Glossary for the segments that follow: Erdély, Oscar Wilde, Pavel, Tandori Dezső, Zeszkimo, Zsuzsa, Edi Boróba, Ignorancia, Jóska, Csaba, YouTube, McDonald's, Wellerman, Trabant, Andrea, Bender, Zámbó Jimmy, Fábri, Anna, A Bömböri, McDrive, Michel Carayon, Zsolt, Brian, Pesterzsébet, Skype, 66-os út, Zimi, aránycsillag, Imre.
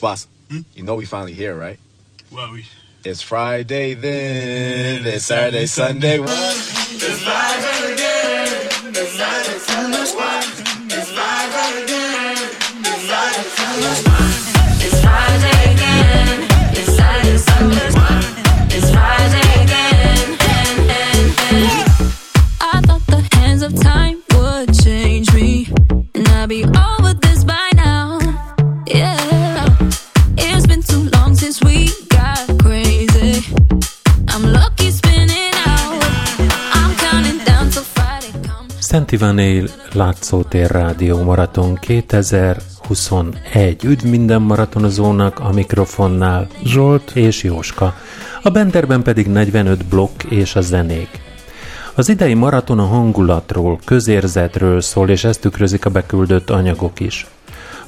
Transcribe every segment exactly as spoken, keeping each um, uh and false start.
fasz. Hmm? You know we finally here, right? Well, we... It's Friday then, it's Saturday, Sunday. It's live again, it's live again, it's live again, it's live again. It's Friday again, it's Saturday, Sunday. It's Friday again, and, and, and. I thought the hands of time would change me, and I'd be over this by now, yeah. It's been too long since we got crazy. I'm lucky spinning out. I'm counting down till Friday comes. Szent Ivánél Látszótér Rádió Maraton kétezer-huszonegy. Üdv minden maratonozónak, a mikrofonnál Zsolt és Jóska. A Benderben pedig negyvenöt blokk és a zenék. Az idei maraton a hangulatról, közérzetről szól, és ezt tükrözik a beküldött anyagok is.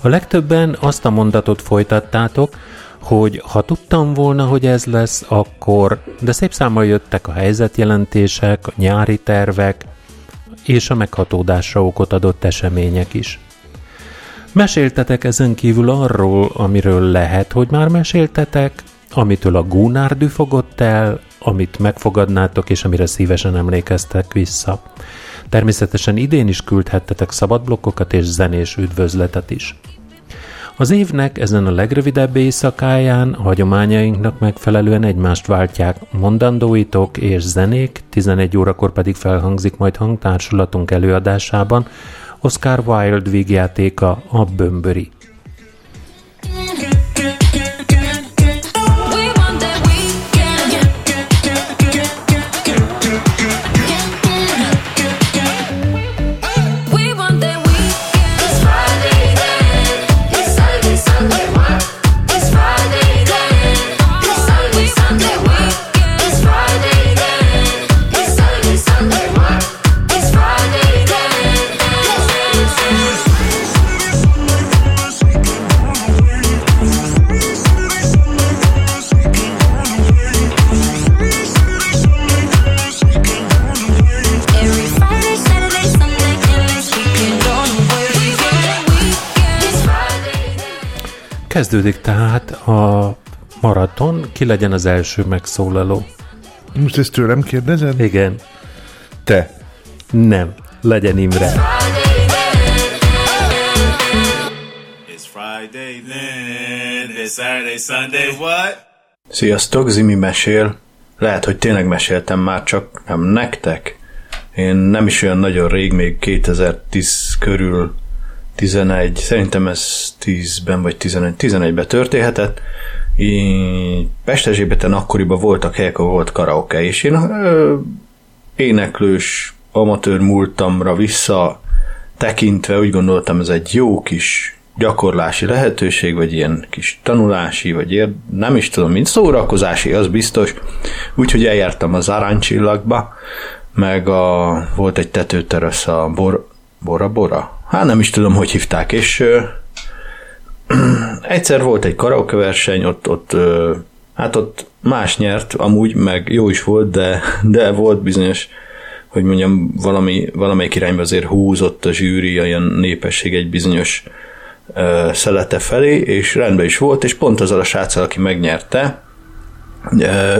A legtöbben azt a mondatot folytattátok, hogy ha tudtam volna, hogy ez lesz, akkor... De szép számmal jöttek a helyzetjelentések, a nyári tervek, és a meghatódásra okot adott események is. Meséltetek ezen kívül arról, amiről lehet, hogy már meséltetek, amitől a gúnár düfogott el, amit megfogadnátok és amire szívesen emlékeztek vissza. Természetesen idén is küldhettetek szabad blokkokat és zenés üdvözletet is. Az évnek ezen a legrövidebb éjszakáján a hagyományainknak megfelelően egymást váltják mondandóitok és zenék, tizenegy órakor pedig felhangzik majd hangtársulatunk előadásában Oscar Wilde vígjátéka, A Bömböri. Kezdődik tehát a maraton, ki legyen az első megszólaló. Most ezt tőlem kérdezed? Igen. Te? Nem, legyen Imre. Sziasztok, Zimi mesél. Lehet, hogy tényleg meséltem már, csak nem nektek. Én nem is olyan nagyon rég, még kétezer-tíz körül, tizenegy, szerintem ez tízben vagy tizenegy, tizenegyben történhetett. Így Pesterzsébeten akkoriban voltak helyek, ahol volt karaoke, és én ö, éneklős amatőr múltamra vissza tekintve úgy gondoltam, ez egy jó kis gyakorlási lehetőség, vagy ilyen kis tanulási, vagy ér, nem is tudom, mint szórakozási, az biztos. Úgyhogy eljártam az Aránycsillagba, meg a, volt egy tetőterasz a bor, Bora Bora? Hát nem is tudom, hogy hívták, és ö, ö, egyszer volt egy karaoke verseny, ott, ott, ö, hát ott más nyert, amúgy meg jó is volt, de, de volt bizonyos, hogy mondjam, valami, valamelyik irányba azért húzott a zsűri, olyan népesség egy bizonyos ö, szelete felé, és rendben is volt, és pont azzal a sráccal, aki megnyerte,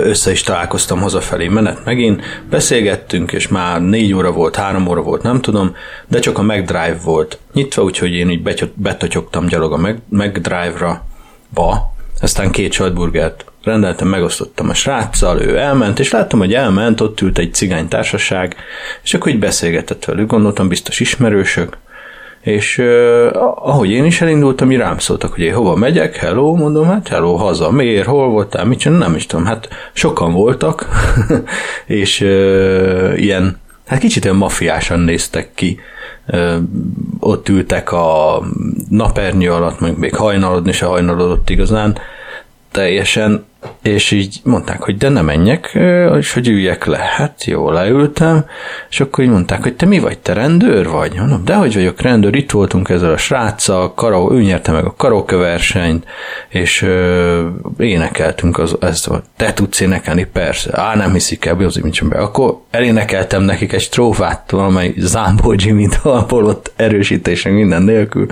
össze is találkoztam hazafelé menet megint, beszélgettünk, és már négy óra volt, három óra volt, nem tudom, de csak a McDrive volt nyitva, úgyhogy én így betotyogtam gyalog a McDrive-ra, ba, aztán két saltburgert rendeltem, megosztottam a sráccal, ő elment, és láttam, hogy elment, ott ült egy cigány társaság, és akkor így beszélgetett velük, gondoltam, biztos ismerősök, és uh, ahogy én is elindultam, így rám szóltak, hogy én hova megyek, hello, mondom, hát hello, haza, miért, hol voltál, mit csinál, nem is tudom, hát sokan voltak, és uh, ilyen, hát kicsit olyan mafiásan néztek ki, uh, ott ültek a napernyő alatt, mondjuk még hajnalodni se hajnalodott igazán teljesen, és így mondták, hogy de ne menjek, és hogy üljek le. Hát jó, leültem, és akkor így mondták, hogy te mi vagy, te rendőr vagy? Mondom, dehogy vagyok rendőr, itt voltunk ezzel a sráccal, karó, ő nyerte meg a karaoke versenyt, és ö, énekeltünk, az, ez volt, te tudsz énekelni, persze, á, nem hiszik el, bízik, nincs be. Akkor elénekeltem nekik egy strófát, valamely Zámbó Jimmy dalból, ott erősítésünk minden nélkül,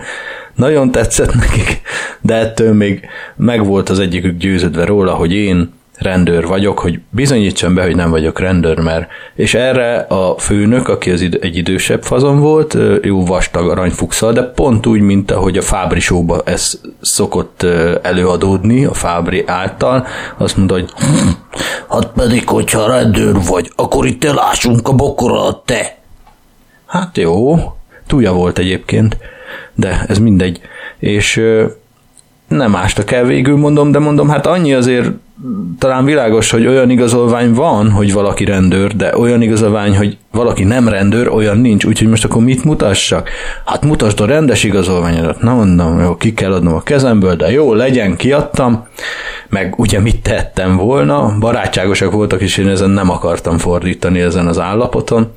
nagyon tetszett nekik, de ettől még megvolt az egyikük győződve róla, hogy én rendőr vagyok, hogy bizonyítsam be, hogy nem vagyok rendőr, mert... És erre a főnök, aki az id- egy idősebb fazon volt, jó vastag aranyfukszal, de pont úgy, mint ahogy a Fábri showba ez szokott előadódni, a Fábri által, azt mondta, hogy hát pedig, hogyha rendőr vagy, akkor itt elássunk a bokor alatt, te! Hát jó, túlja volt egyébként, de ez mindegy. És nem ástak el végül, mondom, de mondom, hát annyi azért talán világos, hogy olyan igazolvány van, hogy valaki rendőr, de olyan igazolvány, hogy valaki nem rendőr, olyan nincs, úgyhogy most akkor mit mutassak? Hát mutasd a rendes igazolványodat. Na mondom, jó, ki kell adnom a kezemből, de jó, legyen, kiadtam, meg ugye mit tettem volna, barátságosak voltak, és én ezen nem akartam fordítani ezen az állapoton,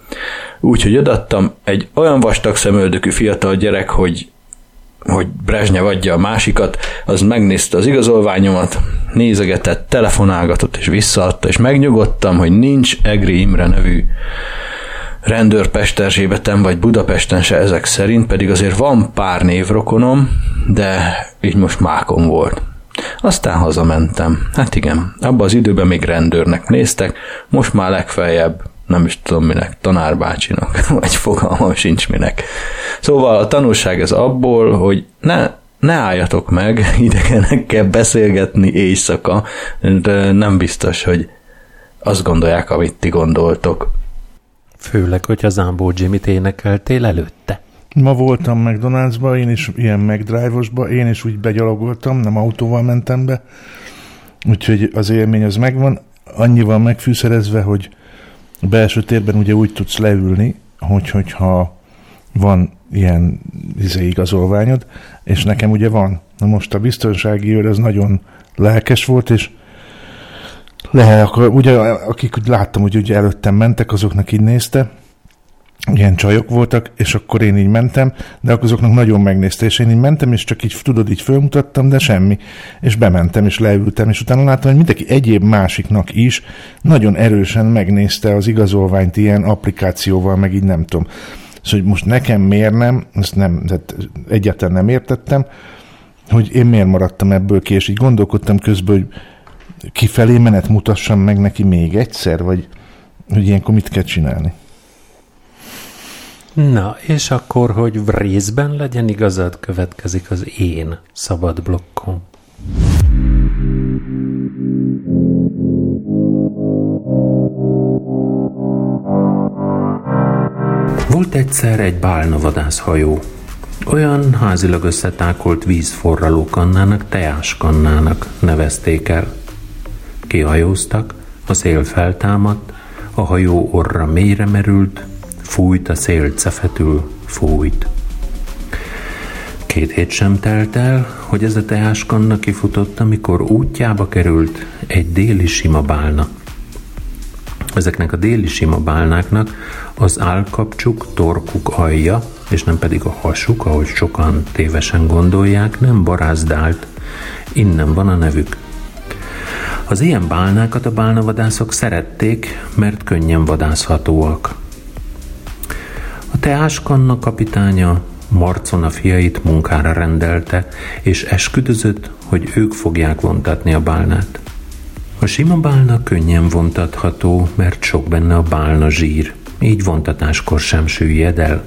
úgyhogy odaadtam, egy olyan vastag szemöldökű fiatal gyerek, hogy hogy Brezsnyev adja a másikat, az megnézte az igazolványomat, nézegetett, telefonálgatott és visszaadta, és megnyugodtam, hogy nincs Egri Imre nevű rendőr Pesterzsébeten vagy Budapesten se ezek szerint, pedig azért van pár névrokonom, de így most mákom volt. Aztán hazamentem. Hát igen, abban az időben még rendőrnek néztek, most már legfeljebb nem is tudom minek, tanárbácsinak, vagy fogalmam sincs minek. Szóval a tanulság ez abból, hogy ne, ne álljatok meg idegenekkel beszélgetni éjszaka, de nem biztos, hogy azt gondolják, amit ti gondoltok. Főleg, hogy az Ámbó Jimmy-t énekeltél előtte. Ma voltam McDonald'sba, én is ilyen McDrive-osba, én is úgy begyalogoltam, nem autóval mentem be, úgyhogy az élmény az megvan, annyival megfűszerezve, hogy a belső térben ugye úgy tudsz leülni, hogy, hogyha van ilyen izé, igazolványod, és nekem ugye van. Na most a biztonsági őr az nagyon lelkes volt, és le, akkor, ugye, akik úgy láttam, hogy ugye előttem mentek, azoknak így nézte, ilyen csajok voltak, és akkor én így mentem, de akkor azoknak nagyon megnézte, és én így mentem, és csak így, tudod, így fölmutattam, de semmi. És bementem, és leültem, és utána láttam, hogy mindenki egyéb másiknak is nagyon erősen megnézte az igazolványt ilyen applikációval, meg így nem tudom. Szóval, hogy most nekem miért nem, ezt nem, tehát egyáltalán nem értettem, hogy én miért maradtam ebből ki, és így gondolkodtam közben, hogy kifelé menet mutassam meg neki még egyszer, vagy hogy ilyenkor mit kell csinálni. Na, és akkor, hogy részben legyen igazad, következik az én szabad blokkom. Volt egyszer egy bálnavadászhajó. Olyan házilag összetákolt vízforralókannának, teáskannának nevezték el. Kihajóztak, a szél feltámadt, a hajó orra mélyre merült, fújt a szél cefetül, fújt. Két hét sem telt el, hogy ez a teáskanna kifutott, amikor útjába került egy déli sima bálna. Ezeknek a déli sima bálnáknak az állkapcsuk, torkuk alja, és nem pedig a hasuk, ahogy sokan tévesen gondolják, nem barázdált. Innen van a nevük. Az ilyen bálnákat a bálnavadászok szerették, mert könnyen vadászhatóak. A teáskanna kapitánya Marcona fiait munkára rendelte, és esküdözött, hogy ők fogják vontatni a bálnát. A sima bálna könnyen vontatható, mert sok benne a bálna zsír, így vontatáskor sem süllyed el.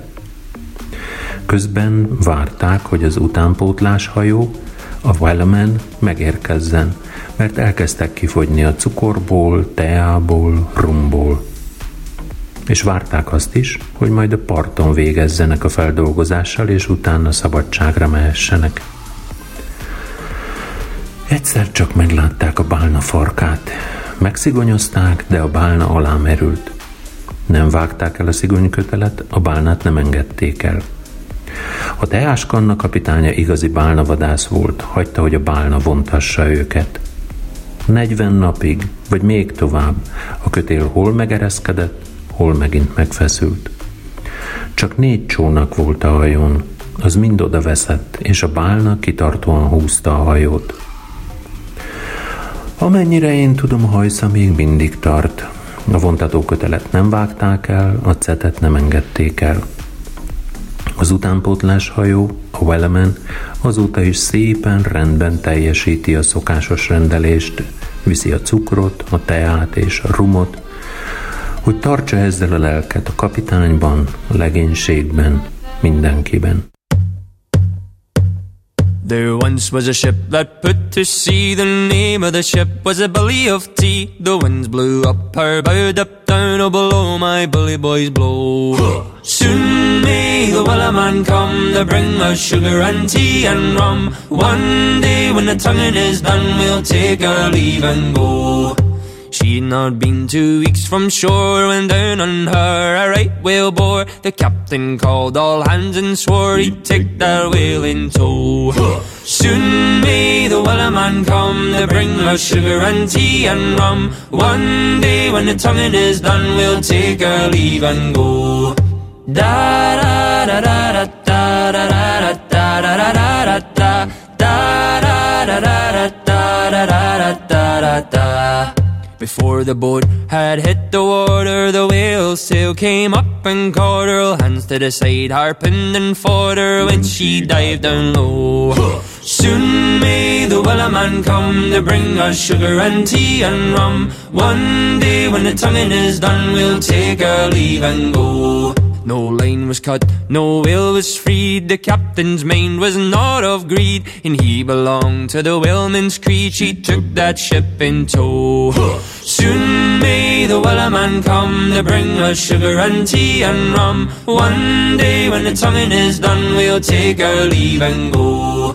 Közben várták, hogy az utánpótlás hajó, a Wellerman megérkezzen, mert elkezdtek kifogyni a cukorból, teából, rumból. És várták azt is, hogy majd a parton végezzenek a feldolgozással, és utána szabadságra mehessenek. Egyszer csak meglátták a bálna farkát. Megszigonyozták, de a bálna alá merült. Nem vágták el a szigonykötelet, a bálnát nem engedték el. A teáskanna kapitánya igazi bálnavadász volt, hagyta, hogy a bálna vontassa őket. negyven napig, vagy még tovább, a kötél hol megereszkedett, hol megint megfeszült. Csak négy csónak volt a hajón, az mind oda veszett, és a bálna kitartóan húzta a hajót. Amennyire én tudom, a hajsza még mindig tart. A vontatókötelet nem vágták el, a cetet nem engedték el. Az utánpótlás hajó, a Wellerman, azóta is szépen rendben teljesíti a szokásos rendelést, viszi a cukrot, a teát és a rumot, hogy tartsa ezzel a lelket a kapitányban, a legénységben, mindenkiben. There once was a ship that put to sea. The name of the ship was a belly of tea. The winds blew up her bow, up down, oh below my bully boys blow. Soon may the Wellerman come to bring us sugar and tea and rum. One day when the tonguing is done, we'll take our leave and go. She'd not been two weeks from shore when down on her a right whale bore. The captain called all hands and swore he'd take that whale in tow. Soon may the Wellerman come to bring us sugar and tea and rum. One day when the tonguing is done, we'll take our leave and go. Da da da da da da da da da da da da da da da da. Before the boat had hit the water, the whale's sail came up and caught her. Hands to the side, harpined and fought her when she dived down low. Soon may the Wellerman come to bring us sugar and tea and rum. One day when the tonguing is done, we'll take our leave and go. No line was cut, no whale was freed. The captain's mind was not of greed, and he belonged to the whaleman's creed. She took that ship in tow. Soon may the Wellerman come to bring us sugar and tea and rum. One day when the tonguing is done, we'll take our leave and go.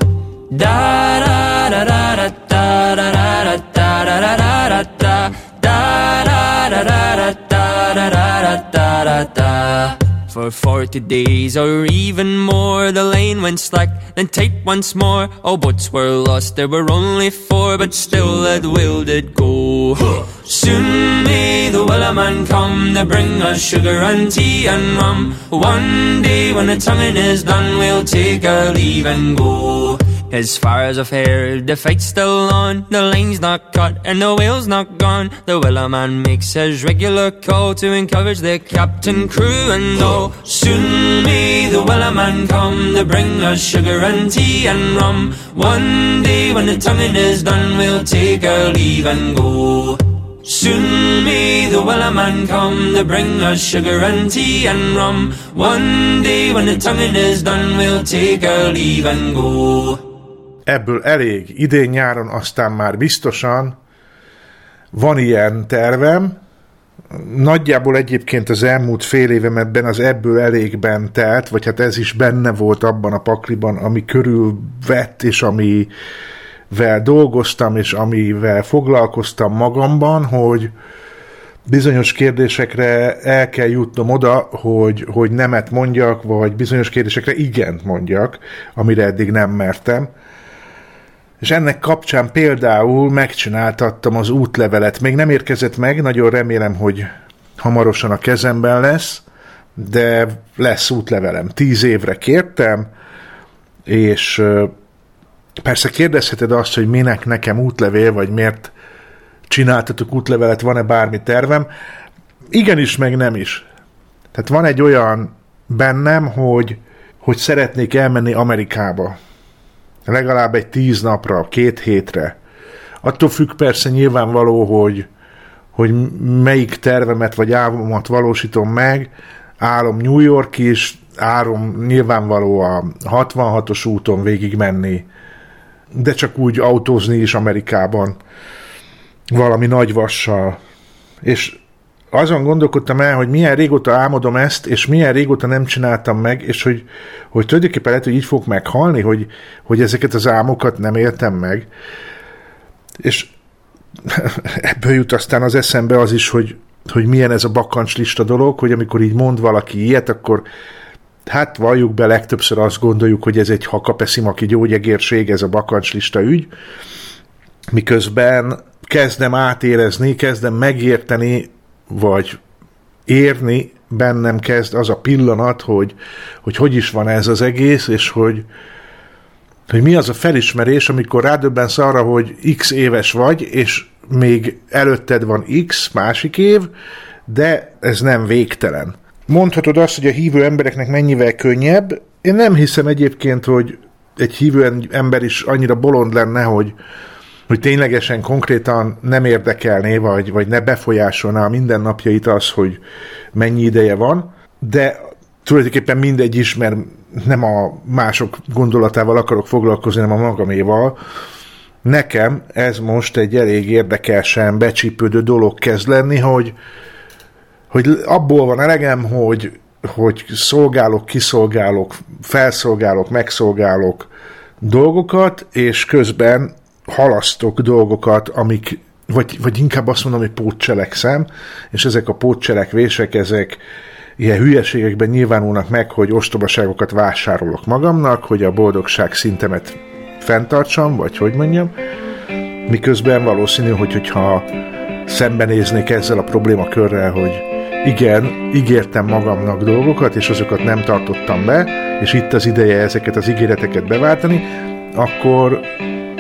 Da da da da da da da da da da da da da da da da da da da da. For forty days or even more, the line went slack, then tight once more. All boats were lost, there were only four, but still that whale did go. Soon may the Wellerman come to bring us sugar and tea and rum. One day when the tonguing is done, we'll take our leave and go. As far as I've heard, the fight's still on. The line's not cut and the whale's not gone. The Wellerman makes his regular call to encourage the captain, crew and all. Soon may the Wellerman come to bring us sugar and tea and rum. One day when the tonguing is done, we'll take our leave and go. Soon may the Wellerman come to bring us sugar and tea and rum. One day when the tonguing is done, we'll take our leave and go. Ebből elég. Idén nyáron aztán már biztosan van ilyen tervem. Nagyjából egyébként az elmúlt fél évem ebben az ebből elégben telt, vagy hát ez is benne volt abban a pakliban, ami körülvett, és amivel dolgoztam, és amivel foglalkoztam magamban, hogy bizonyos kérdésekre el kell jutnom oda, hogy, hogy nemet mondjak, vagy bizonyos kérdésekre igent mondjak, amire eddig nem mertem. És ennek kapcsán például megcsináltattam az útlevelet. Még nem érkezett meg, nagyon remélem, hogy hamarosan a kezemben lesz, de lesz útlevelem. Tíz évre kértem, és persze kérdezheted azt, hogy minek nekem útlevél, vagy miért csináltatok útlevelet, van-e bármi tervem? Igenis, meg nem is. Tehát van egy olyan bennem, hogy, hogy szeretnék elmenni Amerikába. Legalább egy tíz napra, két hétre. Attól függ persze nyilvánvaló, hogy, hogy melyik tervemet vagy álmomat valósítom meg. Álom New York is, álom nyilvánvaló a hatvanhatos úton végig menni, de csak úgy autózni is Amerikában, valami nagy vassal. És azon gondolkodtam el, hogy milyen régóta álmodom ezt, és milyen régóta nem csináltam meg, és hogy, hogy tulajdonképpen lehet, hogy így fogok meghalni, hogy, hogy ezeket az álmokat nem éltem meg. És ebből jut aztán az eszembe az is, hogy, hogy milyen ez a bakancslista dolog, hogy amikor így mond valaki ilyet, akkor hát valljuk be, legtöbbször azt gondoljuk, hogy ez egy hakapeszimaki gyógyegérség, ez a bakancslista ügy, miközben kezdem átérezni, kezdem megérteni, vagy érni bennem kezd az a pillanat, hogy hogy, hogy is van ez az egész, és hogy, hogy mi az a felismerés, amikor rádöbbensz arra, hogy x éves vagy, és még előtted van x másik év, de ez nem végtelen. Mondhatod azt, hogy a hívő embereknek mennyivel könnyebb, Én nem hiszem egyébként, hogy egy hívő ember is annyira bolond lenne, hogy, hogy ténylegesen konkrétan nem érdekelné, vagy, vagy ne befolyásolná a mindennapjait az, hogy mennyi ideje van, de tulajdonképpen mindegy is, mert nem a mások gondolatával akarok foglalkozni, hanem a magaméval. Nekem ez most egy elég érdekesen becsípődő dolog kezd lenni, hogy, hogy abból van elegem, hogy, hogy szolgálok, kiszolgálok, felszolgálok, megszolgálok dolgokat, és közben halasztok dolgokat, amik, vagy, vagy inkább azt mondom, hogy pótcselekszem, és ezek a pótcselekvések, ezek ilyen hülyeségekben nyilvánulnak meg, hogy ostobaságokat vásárolok magamnak, hogy a boldogság szintemet fenntartsam, vagy hogy mondjam, miközben valószínű, hogy, hogyha szembenéznék ezzel a problémakörrel, hogy igen, ígértem magamnak dolgokat, és azokat nem tartottam be, és itt az ideje ezeket az ígéreteket beváltani, akkor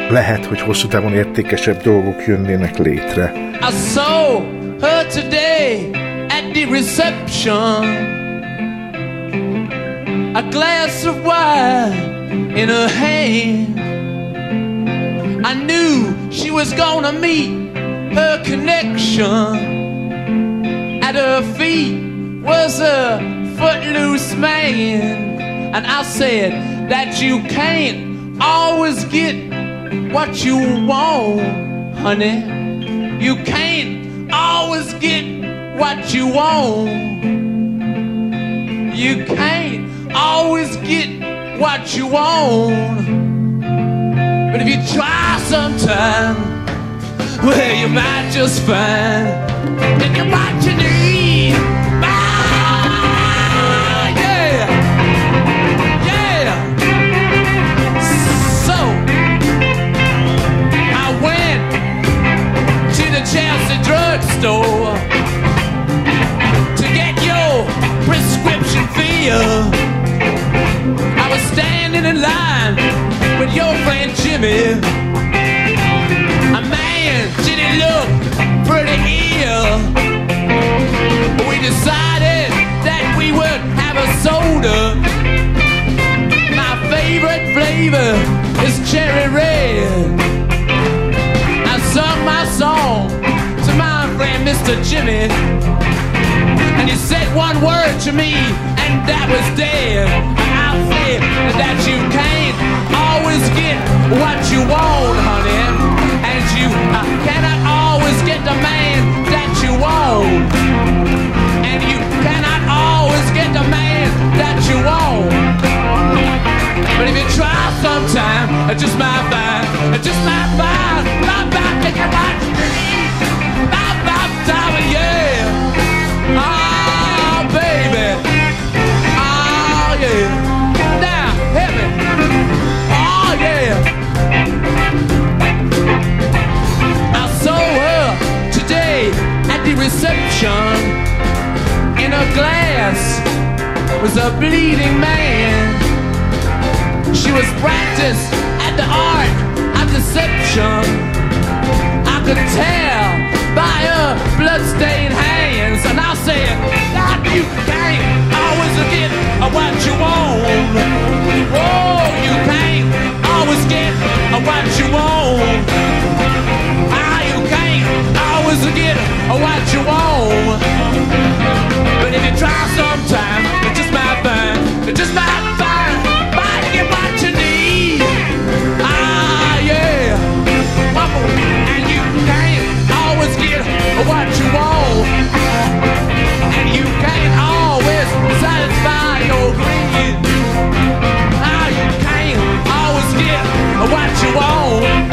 lehet, hogy hosszú távon értékesebb dolgok jönnének létre. I saw her today at the reception. A glass of wine in her hand. I knew she was gonna meet her connection. At her feet was a footloose man. And I said that you can't always get what you want, honey. You can't always get what you want. You can't always get what you want, but if you try sometime, well, you might just find that you're what you need. Ah, yeah, yeah. So I went to the Chelsea drugstore to get your prescription filled. I was standing in line with your friend Jimmy. A man didn't look pretty ill. We decided that we would have a soda. My favorite flavor is cherry red. I sung my song to my friend Mister Jimmy, and he said one word to me, and that was dead. That you can't always get what you want, honey. And you uh, cannot always get the man that you want. And you cannot always get the man that you want. But if you try sometime, I just might find, I just might find, my back that you might need. My back, darling, yeah. Oh, baby. Oh, yeah. Oh yeah. I saw her today at the reception. In her glass was a bleeding man. She was practiced at the art of deception. I could tell by her bloodstained hands. And I said, God, you can't always get what you want. Oh, you can't always get what you want. Ah, you can't always get what you want. But if you try sometime, it's just my fun, it's just my fun. Might get what you need. Ah, yeah. And you can't always get what you want. And you can't always satisfy your greed. What you want,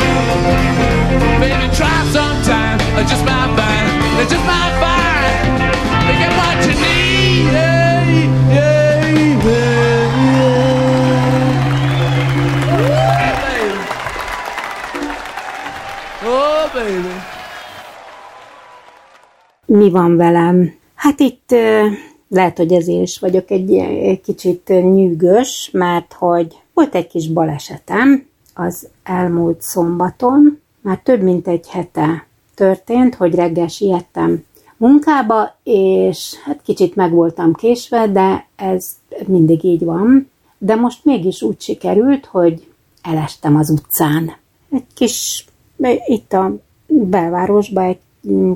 baby, try sometime. Just my fine, just my fine. Look at what you need. Hey, hey, hey, hey. Oh, baby. Mi van velem? Hát itt lehet, hogy ezért is vagyok egy, egy kicsit nyűgös, mert hogy volt egy kis balesetem. Az elmúlt szombaton már több mint egy hete történt, hogy reggel siettem munkába, és hát kicsit meg voltam késve, de ez mindig így van. de most mégis úgy sikerült, hogy elestem az utcán. Egy kis, itt a belvárosban egy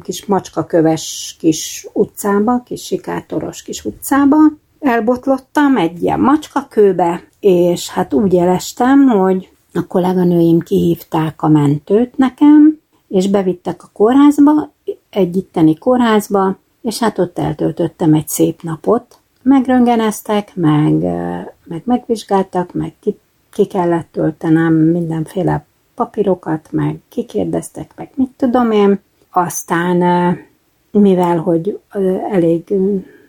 kis macskaköves kis utcába, kis sikátoros kis utcába. Elbotlottam egy ilyen macskakőbe, és hát úgy elestem, hogy a kolléganőim kihívták a mentőt nekem, és bevittek a kórházba, egy itteni kórházba, és hát ott eltöltöttem egy szép napot. Megröntgeneztek, meg, meg megvizsgáltak, meg ki, ki kellett töltenem mindenféle papírokat, meg kikérdeztek, meg mit tudom én. Aztán, mivel hogy elég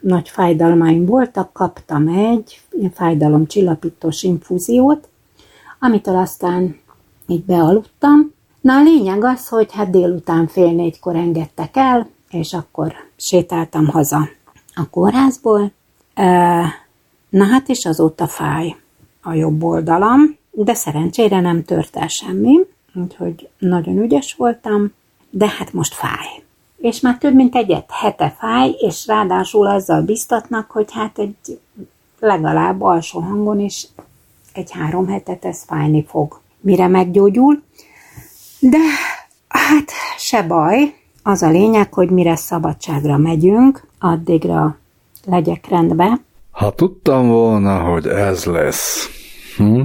nagy fájdalmaim voltak, kaptam egy fájdalomcsillapítós infúziót, amitől aztán így bealudtam. Na a lényeg az, hogy hát délután fél négykor engedtek el, és akkor sétáltam haza a kórházból. Na hát és azóta fáj a jobb oldalam, de szerencsére nem tört el semmi, úgyhogy nagyon ügyes voltam, de hát most fáj. És már több mint egyet hete fáj, és ráadásul azzal biztatnak, hogy hát egy legalább alsó hangon is egy három hetet ez fájni fog, mire meggyógyul. De hát se baj, az a lényeg, hogy mire szabadságra megyünk, addigra legyek rendbe. Ha tudtam volna, hogy ez lesz. Hm?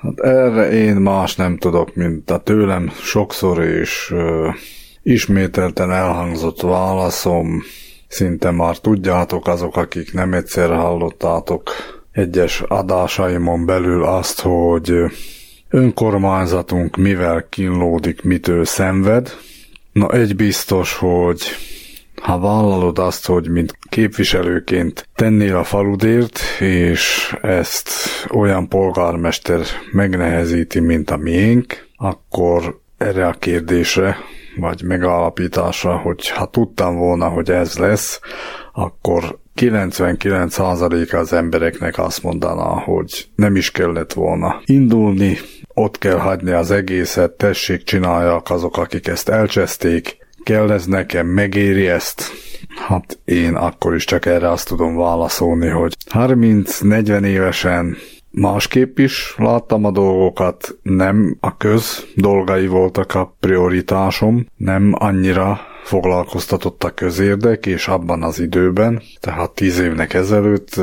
Hát erre én más nem tudok, mint a tőlem sokszor és uh, ismételten elhangzott válaszom. Szinte már tudjátok azok, akik nem egyszer hallottátok egyes adásaimon belül azt, hogy önkormányzatunk mivel kínlódik, mitől szenved. Na egy biztos, hogy ha vállalod azt, hogy mint képviselőként tennél a faludért, és ezt olyan polgármester megnehezíti, mint a miénk, akkor erre a kérdésre, vagy megállapításra, hogy ha tudtam volna, hogy ez lesz, akkor kilencvenkilenc százaléka az embereknek azt mondaná, hogy nem is kellett volna indulni, ott kell hagyni az egészet, tessék csinálják azok, akik ezt elcseszték, kell ez nekem, megéri ezt? Hát én akkor is csak erre azt tudom válaszolni, hogy harminc-negyven évesen másképp is láttam a dolgokat, nem a köz dolgai voltak a prioritásom, nem annyira foglalkoztatott a közérdek, és abban az időben, tehát tíz évnek ezelőtt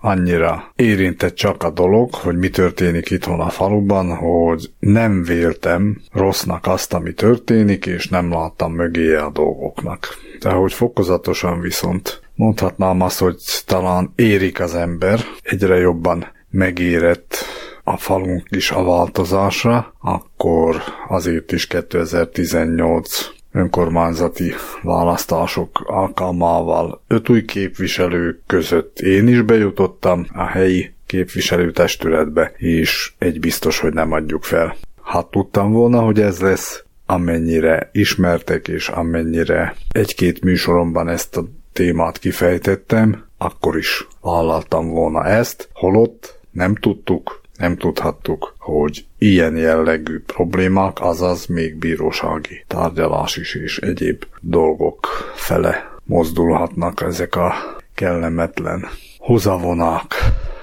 annyira érintett csak a dolog, hogy mi történik itthon a faluban, hogy nem véltem rossznak azt, ami történik, és nem láttam mögéje a dolgoknak. De hogy fokozatosan viszont mondhatnám azt, hogy talán érik az ember, egyre jobban megérett a falunk is a változásra, akkor azért is kétezer-tizennyolc önkormányzati választások alkalmával öt új képviselő között én is bejutottam a helyi képviselőtestületbe, és egy biztos, hogy nem adjuk fel. Hát tudtam volna, hogy ez lesz, amennyire ismertek, és amennyire egy-két műsoromban ezt a témát kifejtettem, akkor is vállaltam volna ezt, holott nem tudtuk, nem tudhattuk, hogy ilyen jellegű problémák, azaz még bírósági tárgyalás is és egyéb dolgok fele mozdulhatnak ezek a kellemetlen hozavonák,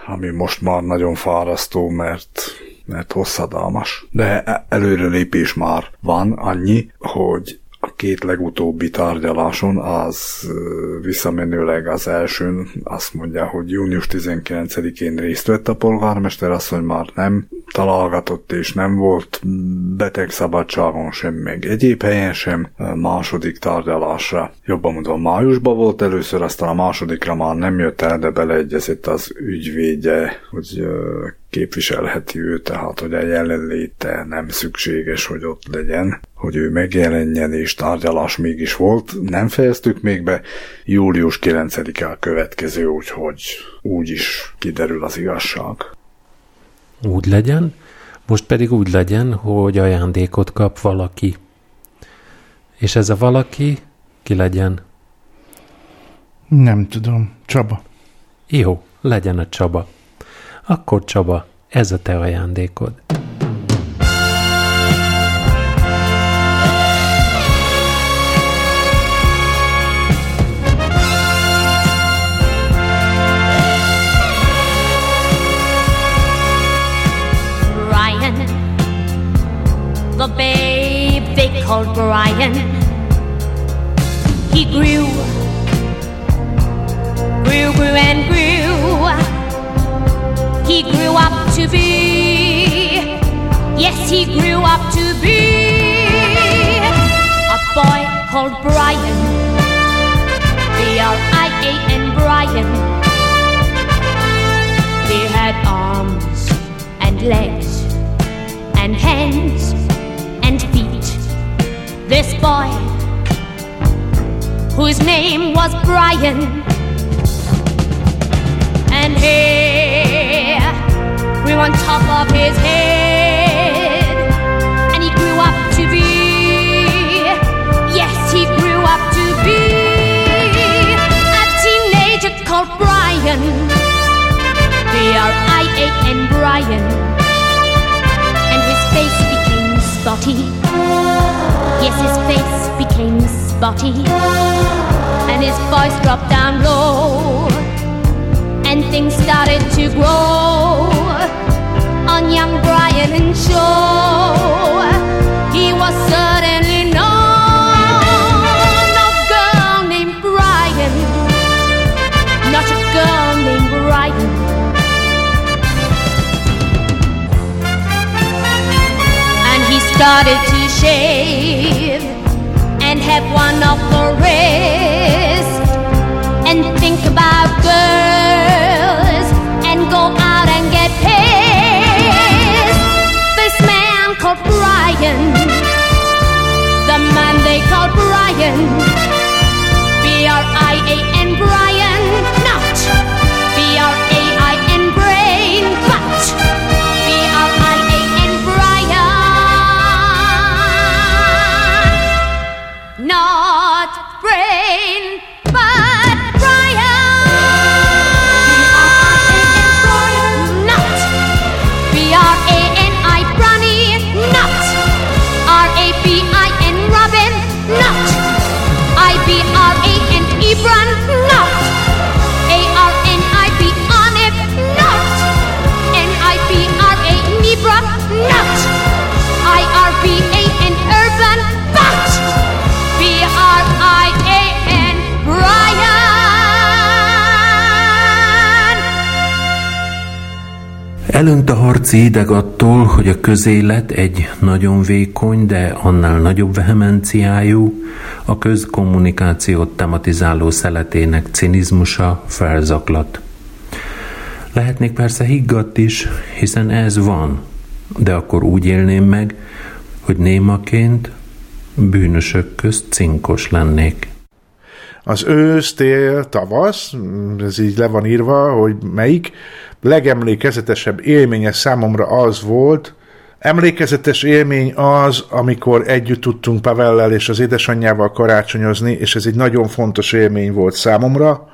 ami most már nagyon fárasztó, mert, mert hosszadalmas. De előrelépés már van annyi, hogy a két legutóbbi tárgyaláson az visszamenőleg az elsőn azt mondja, hogy június tizenkilencedikén részt vett a polgármester, azt, hogy már nem találgatott és nem volt betegszabadságon sem, meg egyéb helyen sem. A második tárgyalásra, jobban mondva májusban volt először, aztán a másodikra már nem jött el, de beleegyezett az ügyvédje, hogy képviselheti ő, tehát hogy a jelenléte nem szükséges, hogy ott legyen, hogy ő megjelenjen, és tárgyalás mégis volt. Nem fejeztük még be, július kilencedike a következő, úgyhogy úgy is kiderül az igazság. Úgy legyen, most pedig úgy legyen, hogy ajándékot kap valaki. És ez a valaki ki legyen? Nem tudom, Csaba. Jó, legyen a Csaba. Akkor Csaba, ez a te ajándékod. boy called Brian. He grew, grew, grew and grew. He grew up to be, yes, he grew up to be a boy called Brian. B R I A N, Brian. He had arms and legs and hands and feet. This boy, whose name was Brian. And hair grew on top of his head, and he grew up to be, yes, he grew up to be a teenager called Brian. B R I A N, Brian. And his face became spotty. Yes, his face became spotty. And his voice dropped down low, and things started to grow on young Brian and Joe. He was certainly known. No girl named Brian, not a girl named Brian. Started to shave and have one of the rest, and think about girls and go out and get pissed. This man called Brian, the man they call Brian, B R I A N, Brian, not B R A I N, brain, but elönt a harci ideg attól, hogy a közélet egy nagyon vékony, de annál nagyobb vehemenciájú, a közkommunikációt tematizáló szeletének cinizmusa felzaklat. Lehetnék persze higgadt is, hiszen ez van, de akkor úgy élném meg, hogy némaként bűnösök közt cinkos lennék. Az ősz, tél, tavasz, ez így le van írva, hogy melyik, legemlékezetesebb élménye számomra az volt, emlékezetes élmény az, amikor együtt tudtunk Pavellel és az édesanyjával karácsonyozni, és ez egy nagyon fontos élmény volt számomra,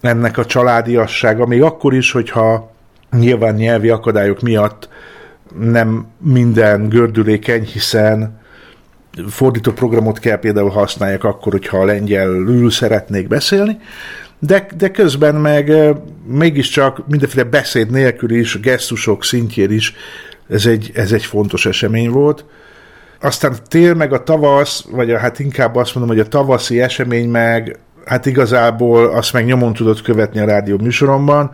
ennek a családiassága, még akkor is, hogyha nyilván nyelvi akadályok miatt nem minden gördülékeny, hiszen fordító programot kell például használják akkor, hogyha a lengyelül szeretnék beszélni, de, de közben meg mégiscsak mindenféle beszéd nélkül is, gesztusok szintjén is ez egy, ez egy fontos esemény volt. Aztán tél meg a tavasz, vagy a, hát inkább azt mondom, hogy a tavaszi esemény meg, hát igazából azt meg nyomon tudod követni a rádió műsoromban.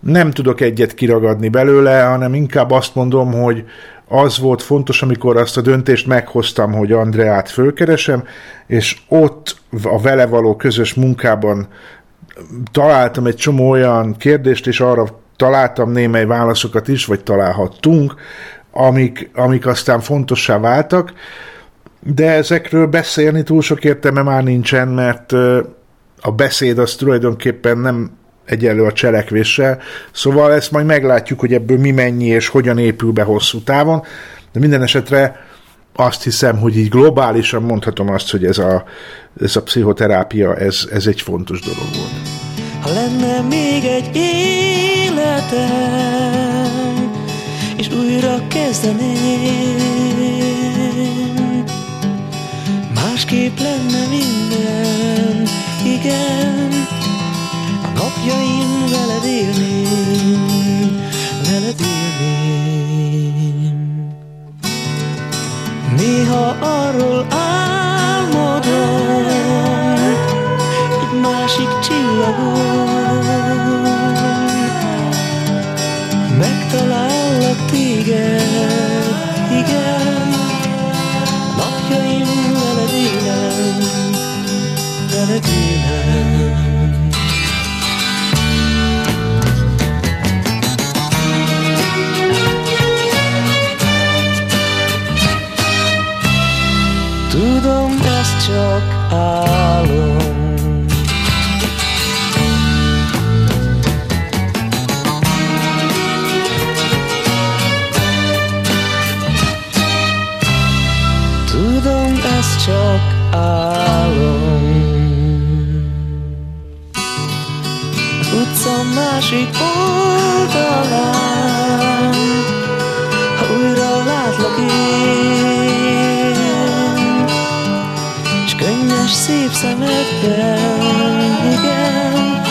Nem tudok egyet kiragadni belőle, hanem inkább azt mondom, hogy az volt fontos, amikor azt a döntést meghoztam, hogy Andreát fölkeresem, és ott a vele való közös munkában találtam egy csomó olyan kérdést, és arra találtam némely válaszokat is, vagy találhattunk, amik, amik aztán fontossá váltak, de ezekről beszélni túl sok értelme már nincsen, mert a beszéd az tulajdonképpen nem egyenlő a cselekvéssel, szóval ezt majd meglátjuk, hogy ebből mi mennyi és hogyan épül be hosszú távon, de minden esetre azt hiszem, hogy így globálisan mondhatom azt, hogy ez a, ez a pszichoterápia, ez, ez egy fontos dolog volt. Ha lenne még egy életem, és újra kezdeném, másképp lenne minden, igen, napjaim veled élném, veled élném. néha arról álmodom, egy másik csillagon megtalállak téged, igen, napjaim veled élem, veled élem. Tudom, ez csak álom, tudom, ez csak álom. Az utca másik oldalán, ha újra látlak én, és szép szemedben, igen,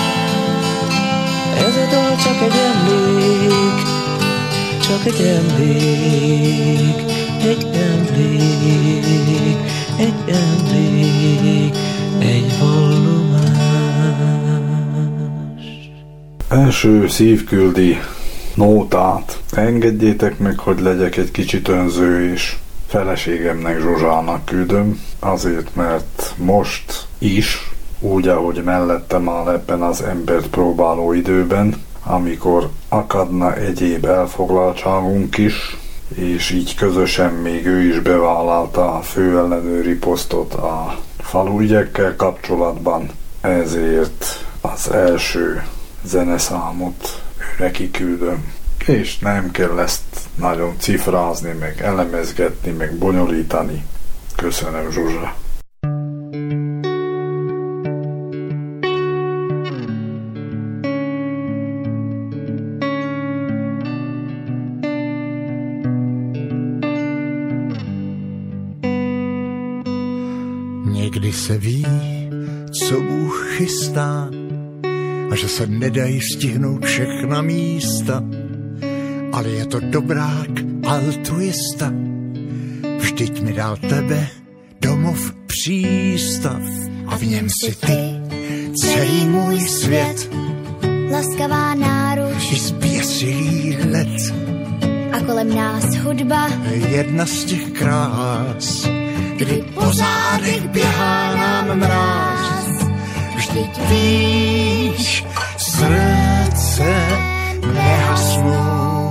ez a dal csak egy emlék, csak egy emlék, egy emlék, egy emlék, egy vallomás. Első szívküldi nótát engedjétek meg, hogy legyek egy kicsit önző is. Feleségemnek, Zsuzsának küldöm, azért, mert most is, úgy, ahogy mellettem áll ebben az embert próbáló időben, amikor akadna egyéb elfoglaltságunk is, és így közösen még ő is bevállalta a főellenőri posztot a faluügyekkel kapcsolatban, ezért az első zeneszámot neki küldöm. És nem kell ezt nagyon cifrázni, meg elemezgetni, meg bonyolítani. Köszönöm, Zsuzsa! Někdy se ví, co Bůh chystá, a že se nedají stihnout všechna místa. Ale je to dobrák, altruista, vždyť mi dal tebe domov přístav. A v něm si ty, celý můj svět, laskavá náruč i zběsilý let. A kolem nás hudba, jedna z těch krás, kdy po zádech běhá nám mráz. Vždyť víš, srdce nehasnou.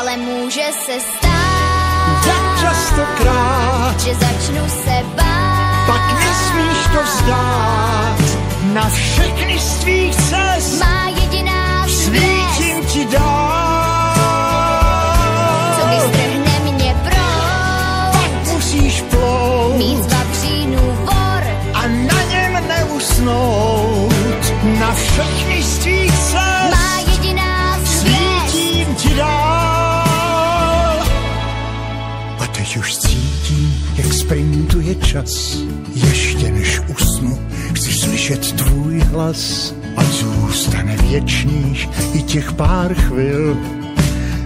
Ale může se stát, tak častokrát, že začnu se bát, pak nesmíš to vzdát. Na všechny z tvých cest má jediná věc, svítím ti dá. Co když strhne mě proud, tak musíš plout, mít z vavřínů vor a na něm neusnout. Na všechny z tvých cest má jediná věc, svítím ti dá. Teď už cítím, jak sprintuje čas. Ještě než usnu, chci slyšet tvůj hlas. A zůstane věčných i těch pár chvil,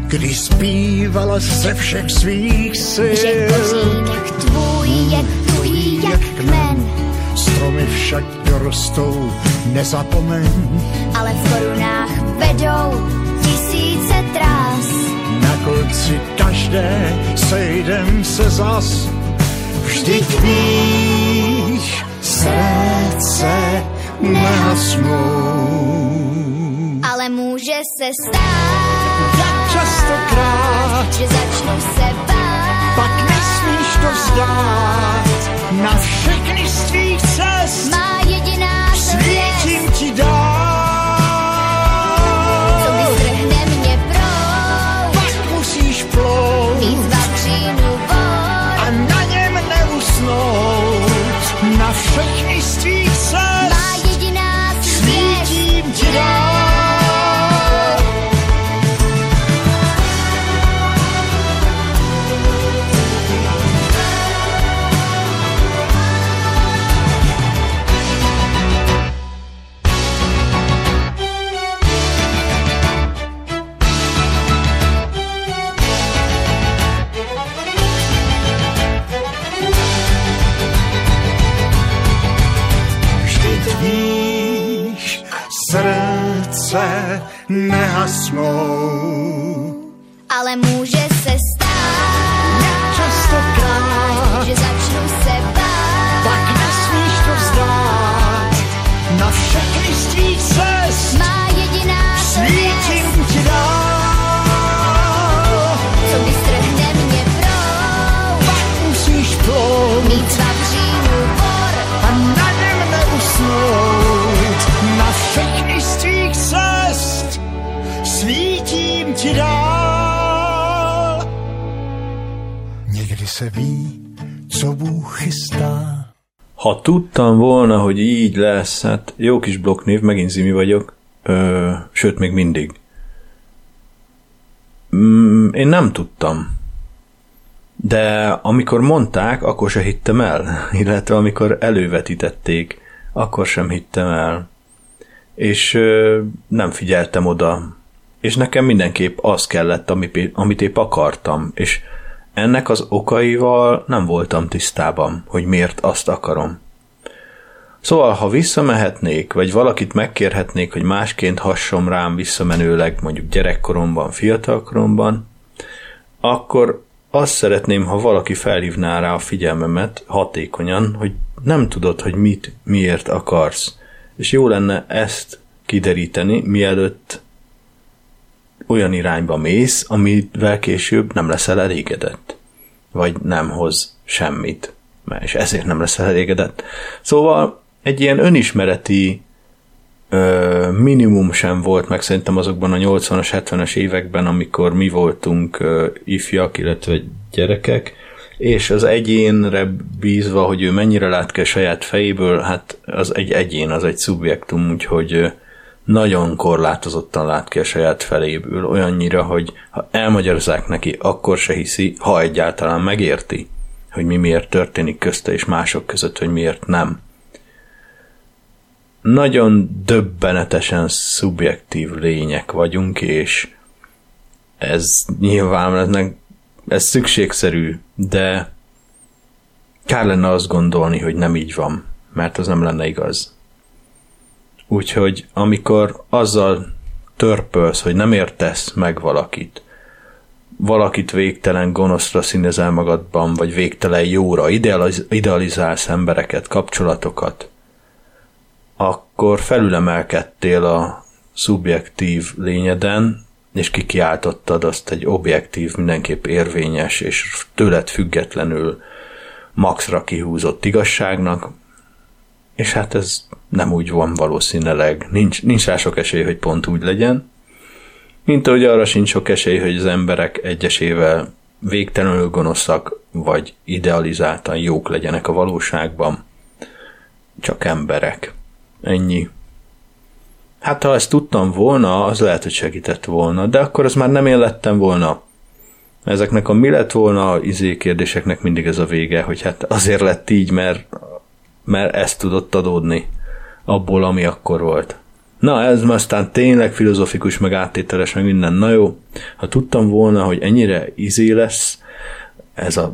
kdy zpívala ze všech svých sil. Že bořínek tvůj je tuhý jak kmen, stromy však dorostou, nezapomeň. Ale v korunách vedou tisíce trás. Na konci každé sejdem se zas, vždyť víš, srdce nehasnou. Ale může se stát, tak častokrát, že začnu se bát, pak nesmíš to vzdát. Na všechny z tvých cest má jediná světím ti dá. Na všechny z tvých cest má jediná svět, svítím ti dá. srdce nehasnou. Ale může se stát, častokrát, že začnu se bát, tak nesmíš to vzdát. Na všechny z tvých cest má jediná svítím ti dá. Co když strhne mě proud, pak musíš plout, mít svabřímu bor a na něm neusnout. Na všechny z tvých cest svítím ti dál. Někdy se ví, co Bůh chystá. Ha tudtam volna, hogy így lesz, hát jó kis blokknév, megint Zimi vagyok, Ö, sőt, még mindig. Mm, én nem tudtam. De amikor mondták, akkor se hittem el, illetve amikor elővetítették, akkor sem hittem el. És ö, nem figyeltem oda. És nekem mindenképp az kellett, amit épp akartam, és ennek az okaival nem voltam tisztában, hogy miért azt akarom. Szóval, ha visszamehetnék, vagy valakit megkérhetnék, hogy másként hasson rám visszamenőleg, mondjuk gyerekkoromban, fiatalkoromban, akkor azt szeretném, ha valaki felhívná rá a figyelmemet hatékonyan, hogy nem tudod, hogy mit, miért akarsz. És jó lenne ezt kideríteni, mielőtt olyan irányba mész, amivel később nem leszel elégedett, vagy nem hoz semmit, és ezért nem leszel elégedett. Szóval egy ilyen önismereti ö, minimum sem volt meg szerintem azokban a nyolcvanas, hetvenes években, amikor mi voltunk ö, ifjak, illetve gyerekek, és az egyénre bízva, hogy ő mennyire lát ki a saját fejéből, hát az egy egyén, az egy szubjektum, úgyhogy nagyon korlátozottan lát ki a saját feléből, olyannyira, hogy ha elmagyarozzák neki, akkor se hiszi, ha egyáltalán megérti, hogy mi miért történik közte és mások között, hogy miért nem. Nagyon döbbenetesen szubjektív lények vagyunk, és ez nyilván ez szükségszerű, de kár lenne azt gondolni, hogy nem így van, mert az nem lenne igaz. Úgyhogy amikor azzal törpölsz, hogy nem értesz meg valakit, valakit végtelen gonoszra színezel magadban, vagy végtelen jóra, idealiz- idealizálsz embereket, kapcsolatokat, akkor felülemelkedtél a szubjektív lényeden, és kikiáltottad azt egy objektív, mindenképp érvényes, és tőled függetlenül maxra kihúzott igazságnak, és hát ez nem úgy van valószínűleg. Nincs, nincs rá sok esély, hogy pont úgy legyen, mint ahogy arra sincs sok esély, hogy az emberek egyesével végtelenül gonoszak, vagy idealizáltan jók legyenek a valóságban. Csak emberek. Ennyi. Hát ha ezt tudtam volna, az lehet, hogy segített volna, de akkor az már nem én lettem volna. Ezeknek a mi lett volna izé kérdéseknek mindig ez a vége, hogy hát azért lett így, mert mert ezt tudott adódni abból, ami akkor volt. Na, ez már aztán tényleg filozofikus, meg áttételes, meg minden. Na jó, ha tudtam volna, hogy ennyire izé lesz ez a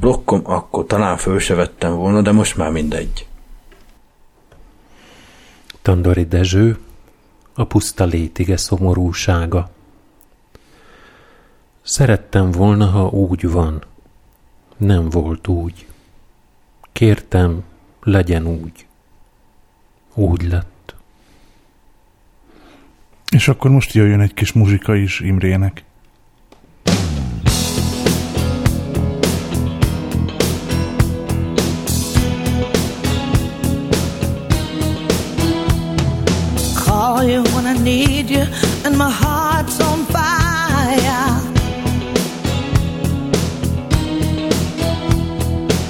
blokkom, akkor talán föl se vettem volna, de most már mindegy. Tandori Dezső, a puszta létige szomorúsága. Szerettem volna, ha úgy van. Nem volt úgy. Kértem, legyen úgy. Úgy lett. És akkor most jöjjön egy kis muzsika is Imrének. Call you when I need you and my heart's on fire.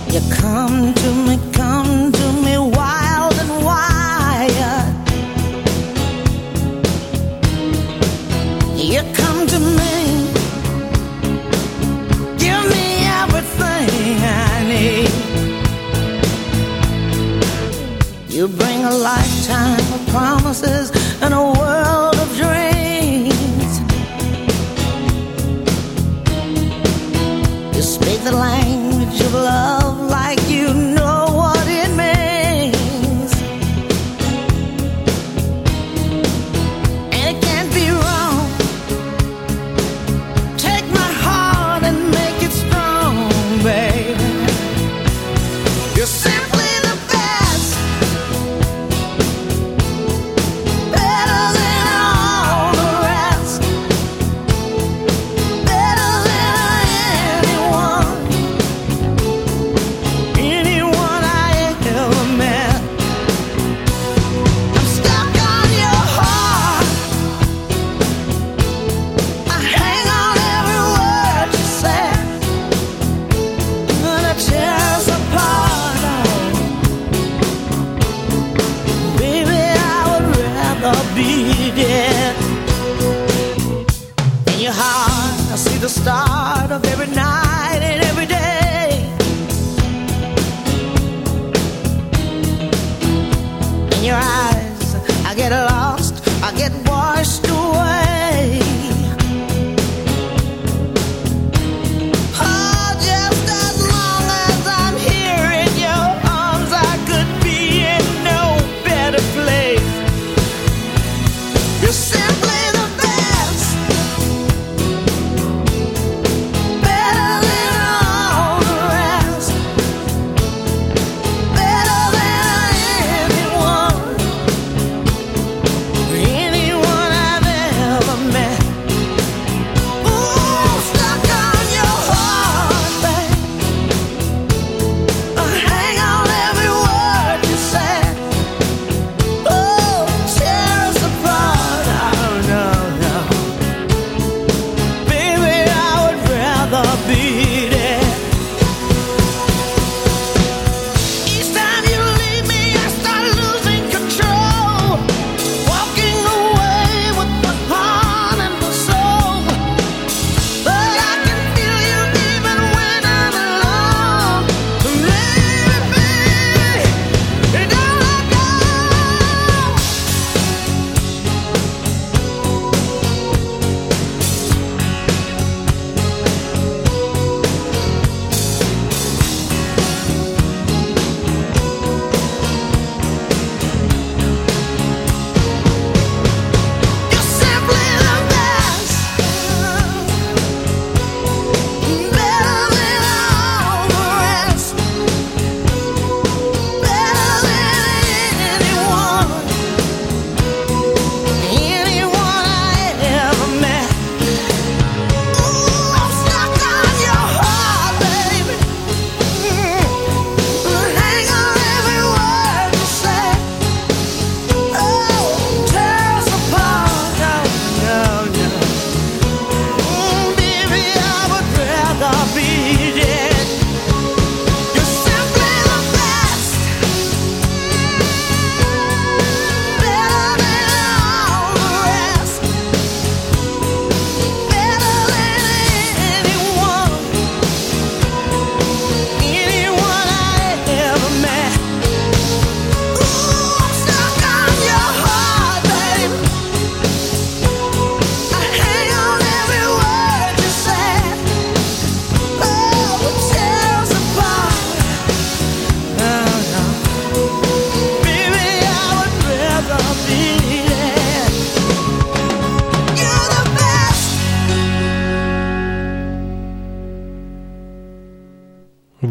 You come to me, come to me wild and wired. You come to me, give me everything I need. You bring a lifetime of promises and a world of dreams. You speak the language of love.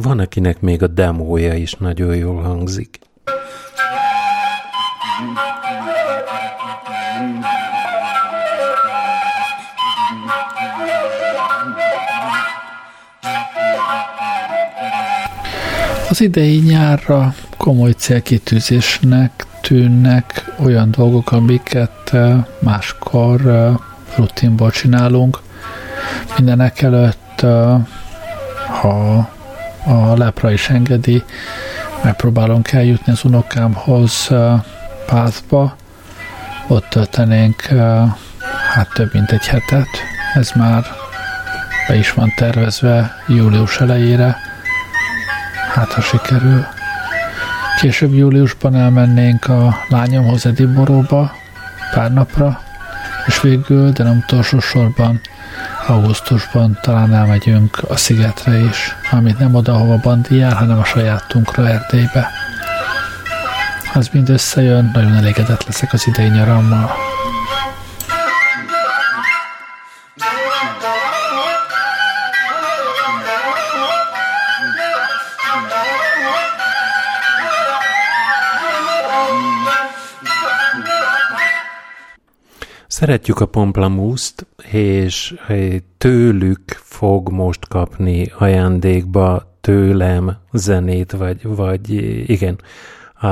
Van, akinek még a demója is nagyon jól hangzik. Az idei nyárra komoly célkitűzésnek tűnnek olyan dolgok, amiket máskor rutinból csinálunk. Mindenek előtt, ha a lábra is engedi, megpróbálunk eljutni az unokámhoz Pászba. Ott töltenénk hát több mint egy hetet. Ez már be is van tervezve július elejére. Hát, ha sikerül. Később júliusban elmennénk a lányomhoz Edi Boróba pár napra, és végül, de nem utolsó sorban, augusztusban talán elmegyünk a szigetre is, amit nem oda, hova Bandi jár, hanem a sajátunkra, Erdélybe. Az mind összejön, nagyon elégedett leszek az idei nyarammal. Szeretjük a pomplamúzt, és tőlük fog most kapni ajándékba tőlem zenét, vagy, vagy igen, a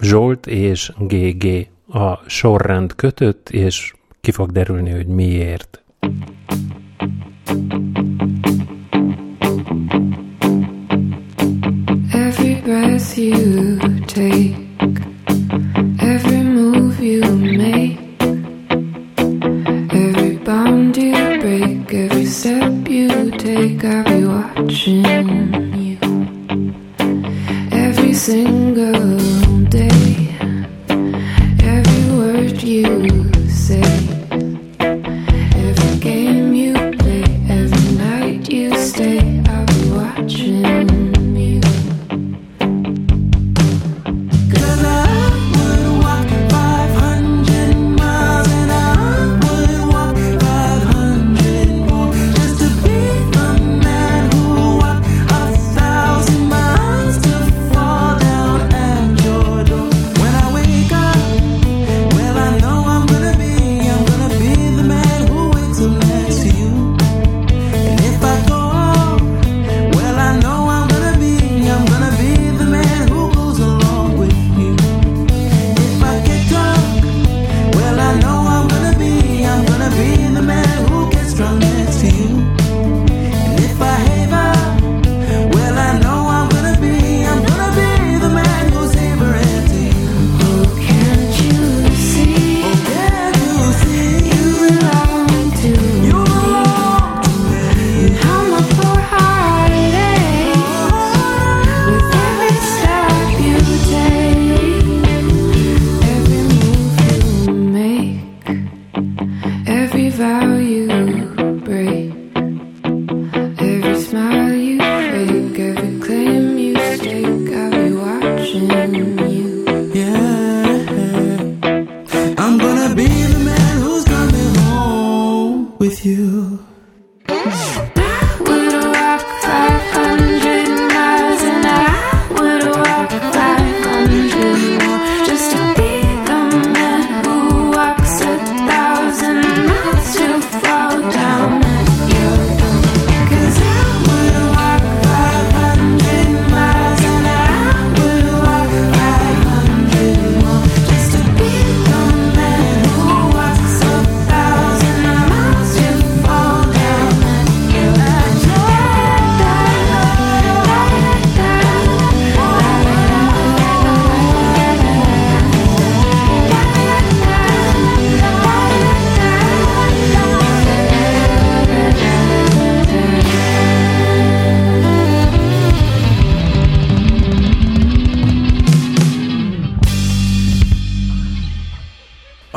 Zsolt és gé gé a sorrend kötött, és ki fog derülni, hogy miért. Every breath you take, every move you make, every bond you break, every step you take, I'll be watching you. Every single day, every word you say, every game you play, every night you stay, I'll be watching you.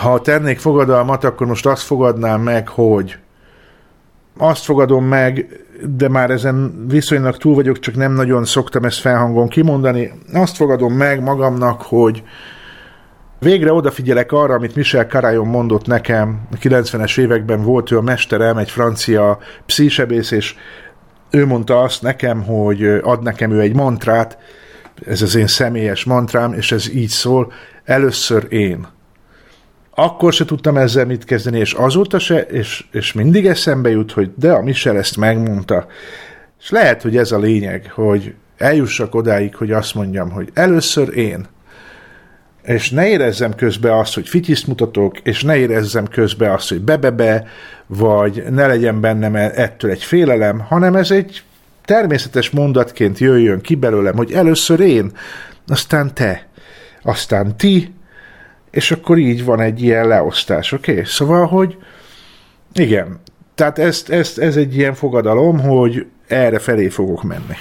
Ha tennék fogadalmat, akkor most azt fogadnám meg, hogy azt fogadom meg, de már ezen viszonylag túl vagyok, csak nem nagyon szoktam ezt felhangon kimondani. Azt fogadom meg magamnak, hogy végre odafigyelek arra, amit Michel Carayon mondott nekem. A kilencvenes években volt ő a mesterem, egy francia pszichébész, és ő mondta azt nekem, hogy ad nekem ő egy mantrát, ez az én személyes mantrám, és ez így szól: először én. Akkor se tudtam ezzel mit kezdeni, és azóta se, és, és mindig eszembe jut, hogy de a Michel ezt megmondta. És lehet, hogy ez a lényeg, hogy eljussak odáig, hogy azt mondjam, hogy először én. És ne érezzem közbe azt, hogy fityiszt mutatok, és ne érezzem közbe azt, hogy bebebe, vagy ne legyen bennem ettől egy félelem, hanem ez egy természetes mondatként jöjjön ki belőlem, hogy először én, aztán te, aztán ti, és akkor így van egy ilyen leosztás, oké? Okay? Szóval, hogy igen, tehát ezt, ezt, ez egy ilyen fogadalom, hogy erre felé fogok menni.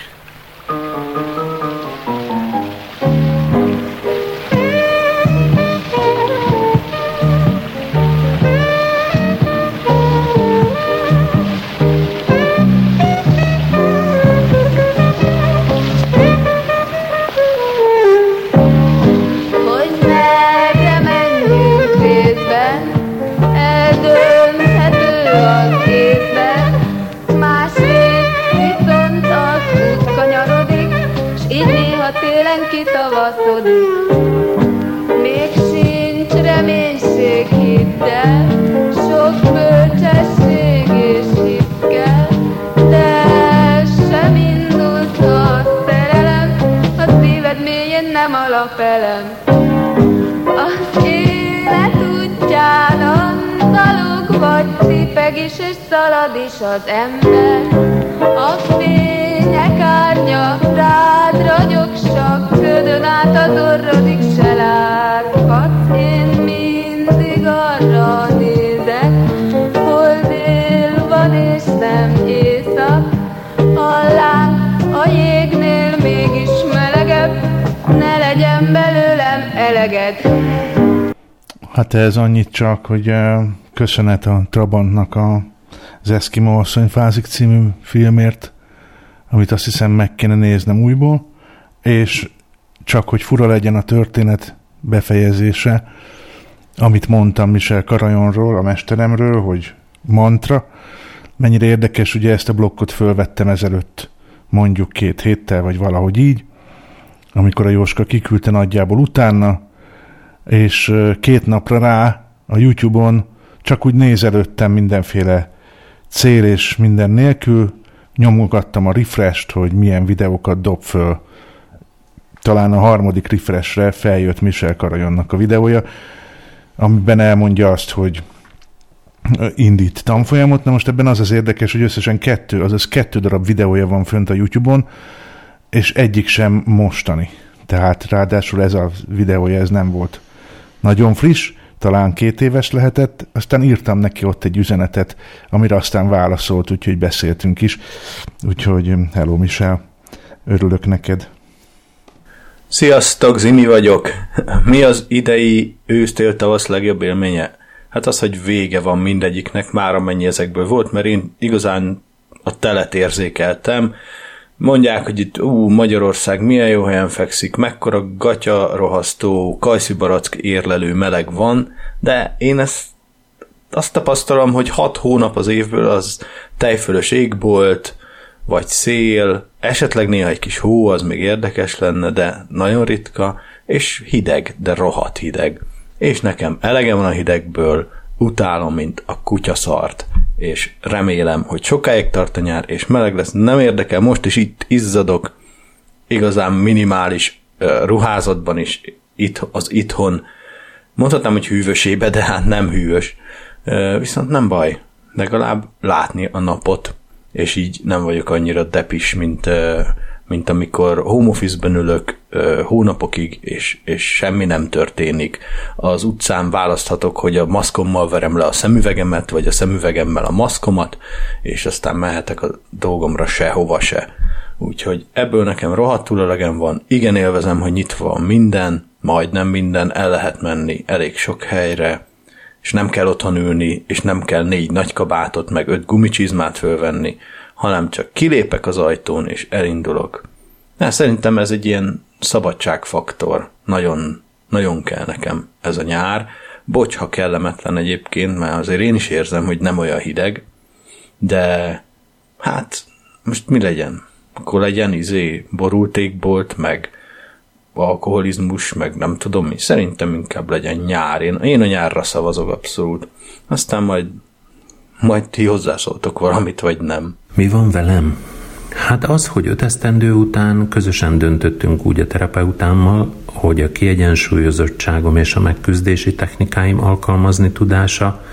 Az ember, a fények árnya rád ragyog, csak ködön át az orrodik se láthatsz. Én mindig arra nézek, hol dél van és nem éjszak. A láng a jégnél mégis melegebb, ne legyen belőlem eleged. Hát ez annyit csak, hogy köszönet a Trabantnak a Zeszkimo asszony fázik című filmért, amit azt hiszem meg kéne néznem újból, és csak hogy fura legyen a történet befejezése, amit mondtam Michel Carayonról, a mesteremről, hogy mantra, mennyire érdekes, ugye ezt a blokkot fölvettem ezelőtt mondjuk két héttel, vagy valahogy így, amikor a Jóska kiküldte nagyjából utána, és két napra rá a YouTube-on csak úgy nézelődtem mindenféle cél és minden nélkül, nyomogattam a refresh-t, hogy milyen videókat dob föl. Talán a harmadik refresh-re feljött Michel Carayonnak a videója, amiben elmondja azt, hogy indít tanfolyamot. Na most ebben az az érdekes, hogy összesen kettő, azaz kettő darab videója van fönt a YouTube-on, és egyik sem mostani. Tehát ráadásul ez a videója, ez nem volt nagyon friss, talán két éves lehetett, aztán írtam neki ott egy üzenetet, amire aztán válaszolt, úgyhogy beszéltünk is. Úgyhogy hello Michel, örülök neked. Sziasztok, Zimi vagyok. Mi az idei ősztél-tavasz legjobb élménye? Hát az, hogy vége van mindegyiknek, már amennyi ezekből volt, mert én igazán a telet érzékeltem. Mondják, hogy itt ú, Magyarország milyen jó helyen fekszik, mekkora gatya rohasztó, kajszibarack érlelő meleg van, de én ezt azt tapasztalom, hogy hat hónap az évből az tejfölös égbolt, vagy szél, esetleg néha egy kis hó, az még érdekes lenne, de nagyon ritka, és hideg, de rohadt hideg. És nekem elegem van a hidegből, utálom, mint a kutyaszart, és remélem, hogy sokáig tart a nyár, és meleg lesz, nem érdekel, most is itt izzadok, igazán minimális uh, ruházatban is, itt, az itthon, mondhatnám, hogy hűvösébe, de hát nem hűvös, uh, viszont nem baj, legalább látni a napot, és így nem vagyok annyira depis, mint, uh, mint amikor home office-ben ülök uh, hónapokig, és, és semmi nem történik. Az utcán választhatok, hogy a maszkommal verem le a szemüvegemet, vagy a szemüvegemmel a maszkomat, és aztán mehetek a dolgomra sehova se. Úgyhogy ebből nekem rohadtul elegem van, igen élvezem, hogy nyitva van minden, majdnem minden, el lehet menni elég sok helyre, és nem kell otthon ülni, és nem kell négy nagy kabátot, meg öt gumicsizmát fölvenni, hanem csak kilépek az ajtón, és elindulok. De szerintem ez egy ilyen szabadságfaktor. Nagyon, nagyon kell nekem ez a nyár. Bocs, ha kellemetlen egyébként, mert azért én is érzem, hogy nem olyan hideg, de hát most mi legyen? Akkor legyen izé borultékbolt, meg alkoholizmus, meg nem tudom mi. Szerintem inkább legyen nyár. Én, én a nyárra szavazok abszolút. Aztán majd, majd ti hozzászóltok valamit, vagy nem. Mi van velem? Hát az, hogy öt esztendő után közösen döntöttünk úgy a terapeutámmal, hogy a kiegyensúlyozottságom és a megküzdési technikáim alkalmazni tudása,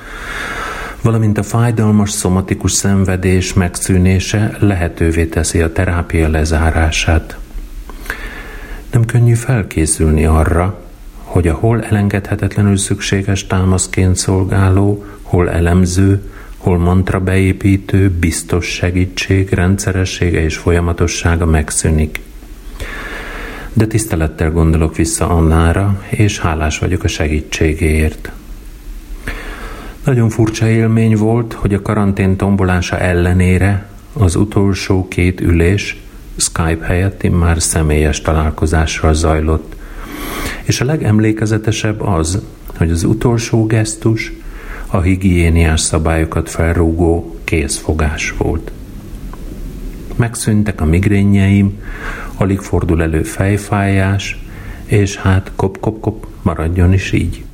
valamint a fájdalmas szomatikus szenvedés megszűnése lehetővé teszi a terápia lezárását. Nem könnyű felkészülni arra, hogy a hol elengedhetetlenül szükséges támaszként szolgáló, hol elemző, hol mantra beépítő, biztos segítség, rendszeressége és folyamatossága megszűnik. De tisztelettel gondolok vissza Annára, és hálás vagyok a segítségéért. Nagyon furcsa élmény volt, hogy a karantén tombolása ellenére az utolsó két ülés Skype helyett immár személyes találkozással zajlott. És a legemlékezetesebb az, hogy az utolsó gesztus a higiéniás szabályokat felrúgó kézfogás volt. Megszűntek a migrényeim, alig fordul elő fejfájás, és hát kop-kop-kop, maradjon is így.